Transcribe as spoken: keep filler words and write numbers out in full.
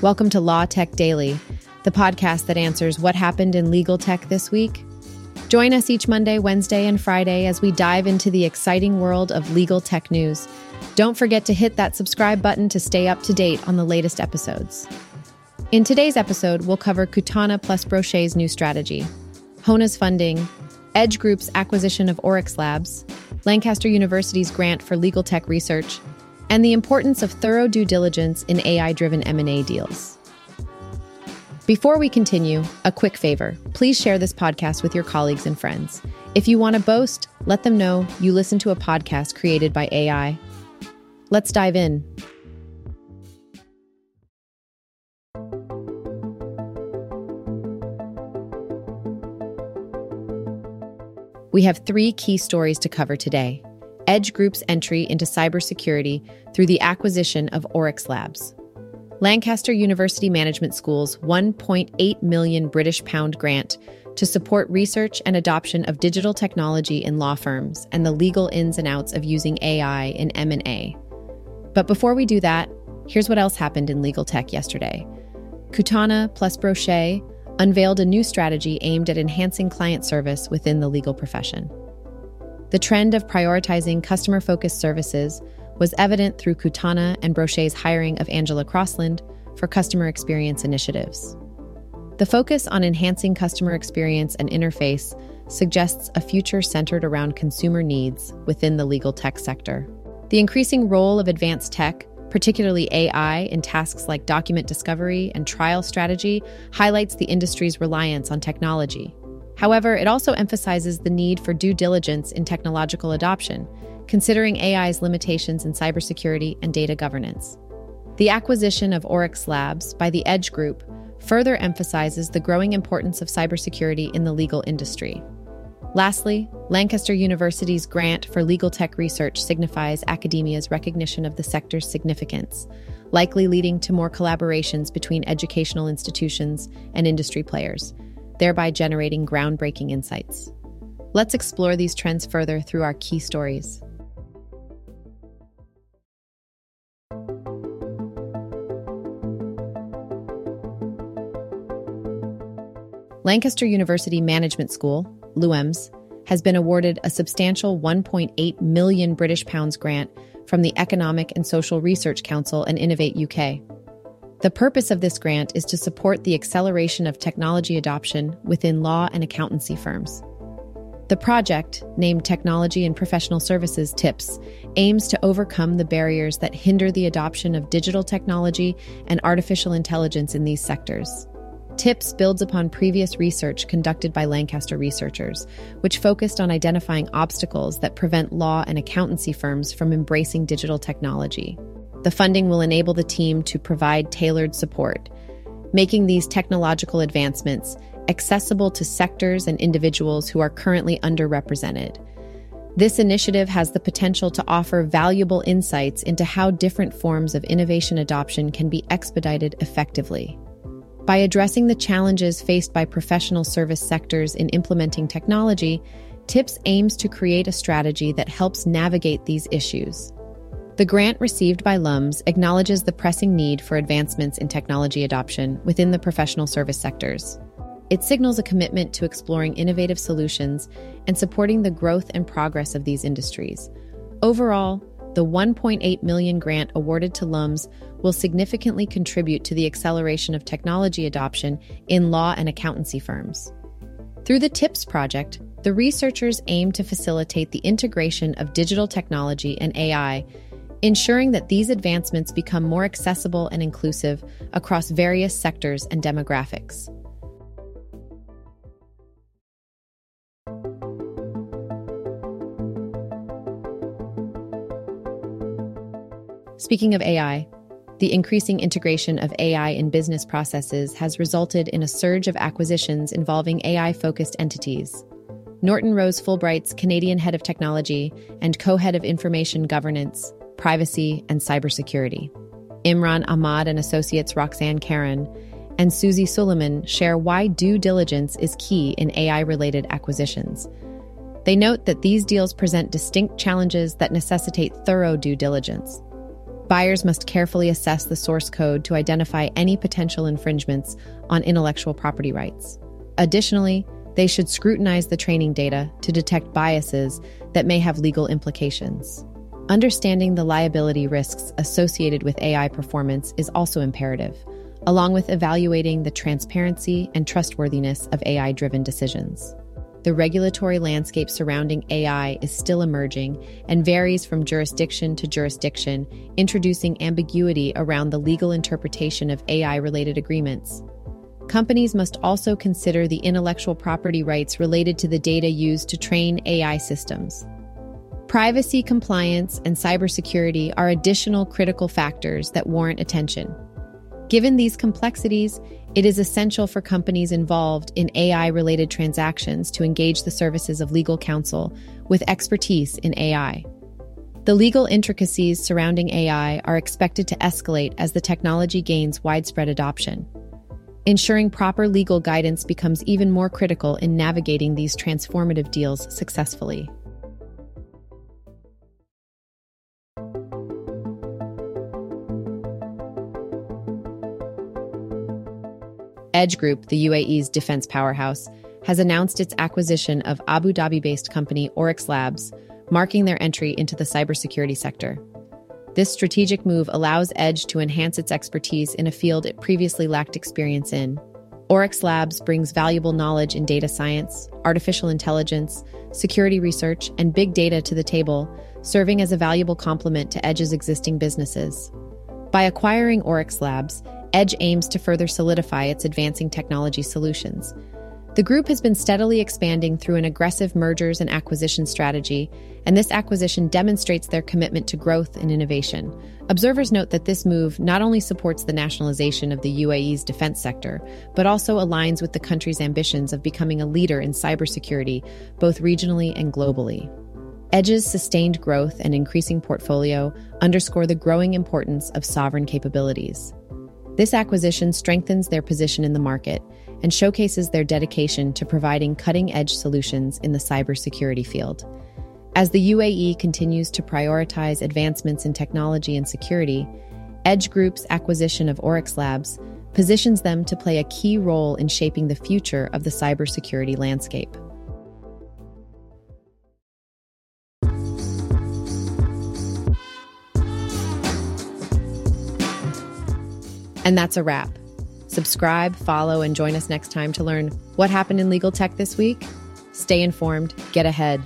Welcome to Law Tech Daily, the podcast that answers what happened in legal tech this week. Join us each Monday, Wednesday, and Friday as we dive into the exciting world of legal tech news. Don't forget to hit that subscribe button to stay up to date on the latest episodes. In today's episode, we'll cover Kutana Plus Brochet's new strategy, Hona's funding, Edge Group's acquisition of Oryx Labs, Lancaster University's grant for legal tech research, and the importance of thorough due diligence in A I-driven M and A deals. Before we continue, a quick favor. Please share this podcast with your colleagues and friends. If you want to boast, let them know you listen to a podcast created by A I. Let's dive in. We have three key stories to cover today. Edge Group's entry into cybersecurity through the acquisition of Oryx Labs, Lancaster University Management School's one point eight million British pound grant to support research and adoption of digital technology in law firms and the legal ins and outs of using A I in M and A. But before we do that, here's what else happened in legal tech yesterday. Kutana Plus Brochet unveiled a new strategy aimed at enhancing client service within the legal profession. The trend of prioritizing customer-focused services was evident through Kutana and Brochet's hiring of Angela Crossland for customer experience initiatives. The focus on enhancing customer experience and interface suggests a future centered around consumer needs within the legal tech sector. The increasing role of advanced tech, particularly A I, in tasks like document discovery and trial strategy, highlights the industry's reliance on technology. However, it also emphasizes the need for due diligence in technological adoption, considering A I's limitations in cybersecurity and data governance. The acquisition of Oryx Labs by the Edge Group further emphasizes the growing importance of cybersecurity in the legal industry. Lastly, Lancaster University's grant for legal tech research signifies academia's recognition of the sector's significance, likely leading to more collaborations between educational institutions and industry players, thereby generating groundbreaking insights. Let's explore these trends further through our key stories. Lancaster University Management School, LUMS, has been awarded a substantial one point eight million British pounds grant from the Economic and Social Research Council and Innovate U K. The purpose of this grant is to support the acceleration of technology adoption within law and accountancy firms. The project, named Technology and Professional Services TIPS, aims to overcome the barriers that hinder the adoption of digital technology and artificial intelligence in these sectors. TIPS builds upon previous research conducted by Lancaster researchers, which focused on identifying obstacles that prevent law and accountancy firms from embracing digital technology. The funding will enable the team to provide tailored support, making these technological advancements accessible to sectors and individuals who are currently underrepresented. This initiative has the potential to offer valuable insights into how different forms of innovation adoption can be expedited effectively. By addressing the challenges faced by professional service sectors in implementing technology, TIPS aims to create a strategy that helps navigate these issues. The grant received by LUMS acknowledges the pressing need for advancements in technology adoption within the professional service sectors. It signals a commitment to exploring innovative solutions and supporting the growth and progress of these industries. Overall, the one point eight million grant awarded to LUMS will significantly contribute to the acceleration of technology adoption in law and accountancy firms. Through the TIPS project, the researchers aim to facilitate the integration of digital technology and A I, ensuring that these advancements become more accessible and inclusive across various sectors and demographics. Speaking of A I, the increasing integration of A I in business processes has resulted in a surge of acquisitions involving A I-focused entities. Norton Rose Fulbright's Canadian Head of Technology and Co-Head of Information Governance, Privacy and Cybersecurity, Imran Ahmad and Associates Roxanne Karen, and Suzy Suleiman share why due diligence is key in A I-related acquisitions. They note that these deals present distinct challenges that necessitate thorough due diligence. Buyers must carefully assess the source code to identify any potential infringements on intellectual property rights. Additionally, they should scrutinize the training data to detect biases that may have legal implications. Understanding the liability risks associated with A I performance is also imperative, along with evaluating the transparency and trustworthiness of A I-driven decisions. The regulatory landscape surrounding A I is still emerging and varies from jurisdiction to jurisdiction, introducing ambiguity around the legal interpretation of A I-related agreements. Companies must also consider the intellectual property rights related to the data used to train A I systems. Privacy compliance and cybersecurity are additional critical factors that warrant attention. Given these complexities, it is essential for companies involved in A I-related transactions to engage the services of legal counsel with expertise in A I. The legal intricacies surrounding A I are expected to escalate as the technology gains widespread adoption. Ensuring proper legal guidance becomes even more critical in navigating these transformative deals successfully. Edge Group, the U A E's defense powerhouse, has announced its acquisition of Abu Dhabi-based company Oryx Labs, marking their entry into the cybersecurity sector. This strategic move allows Edge to enhance its expertise in a field it previously lacked experience in. Oryx Labs brings valuable knowledge in data science, artificial intelligence, security research, and big data to the table, serving as a valuable complement to Edge's existing businesses. By acquiring Oryx Labs, Edge aims to further solidify its advancing technology solutions. The group has been steadily expanding through an aggressive mergers and acquisition strategy, and this acquisition demonstrates their commitment to growth and innovation. Observers note that this move not only supports the nationalization of the U A E's defense sector, but also aligns with the country's ambitions of becoming a leader in cybersecurity, both regionally and globally. Edge's sustained growth and increasing portfolio underscore the growing importance of sovereign capabilities. This acquisition strengthens their position in the market and showcases their dedication to providing cutting-edge solutions in the cybersecurity field. As the U A E continues to prioritize advancements in technology and security, Edge Group's acquisition of Oryx Labs positions them to play a key role in shaping the future of the cybersecurity landscape. And that's a wrap. Subscribe, follow, and join us next time to learn what happened in legal tech this week. Stay informed, get ahead.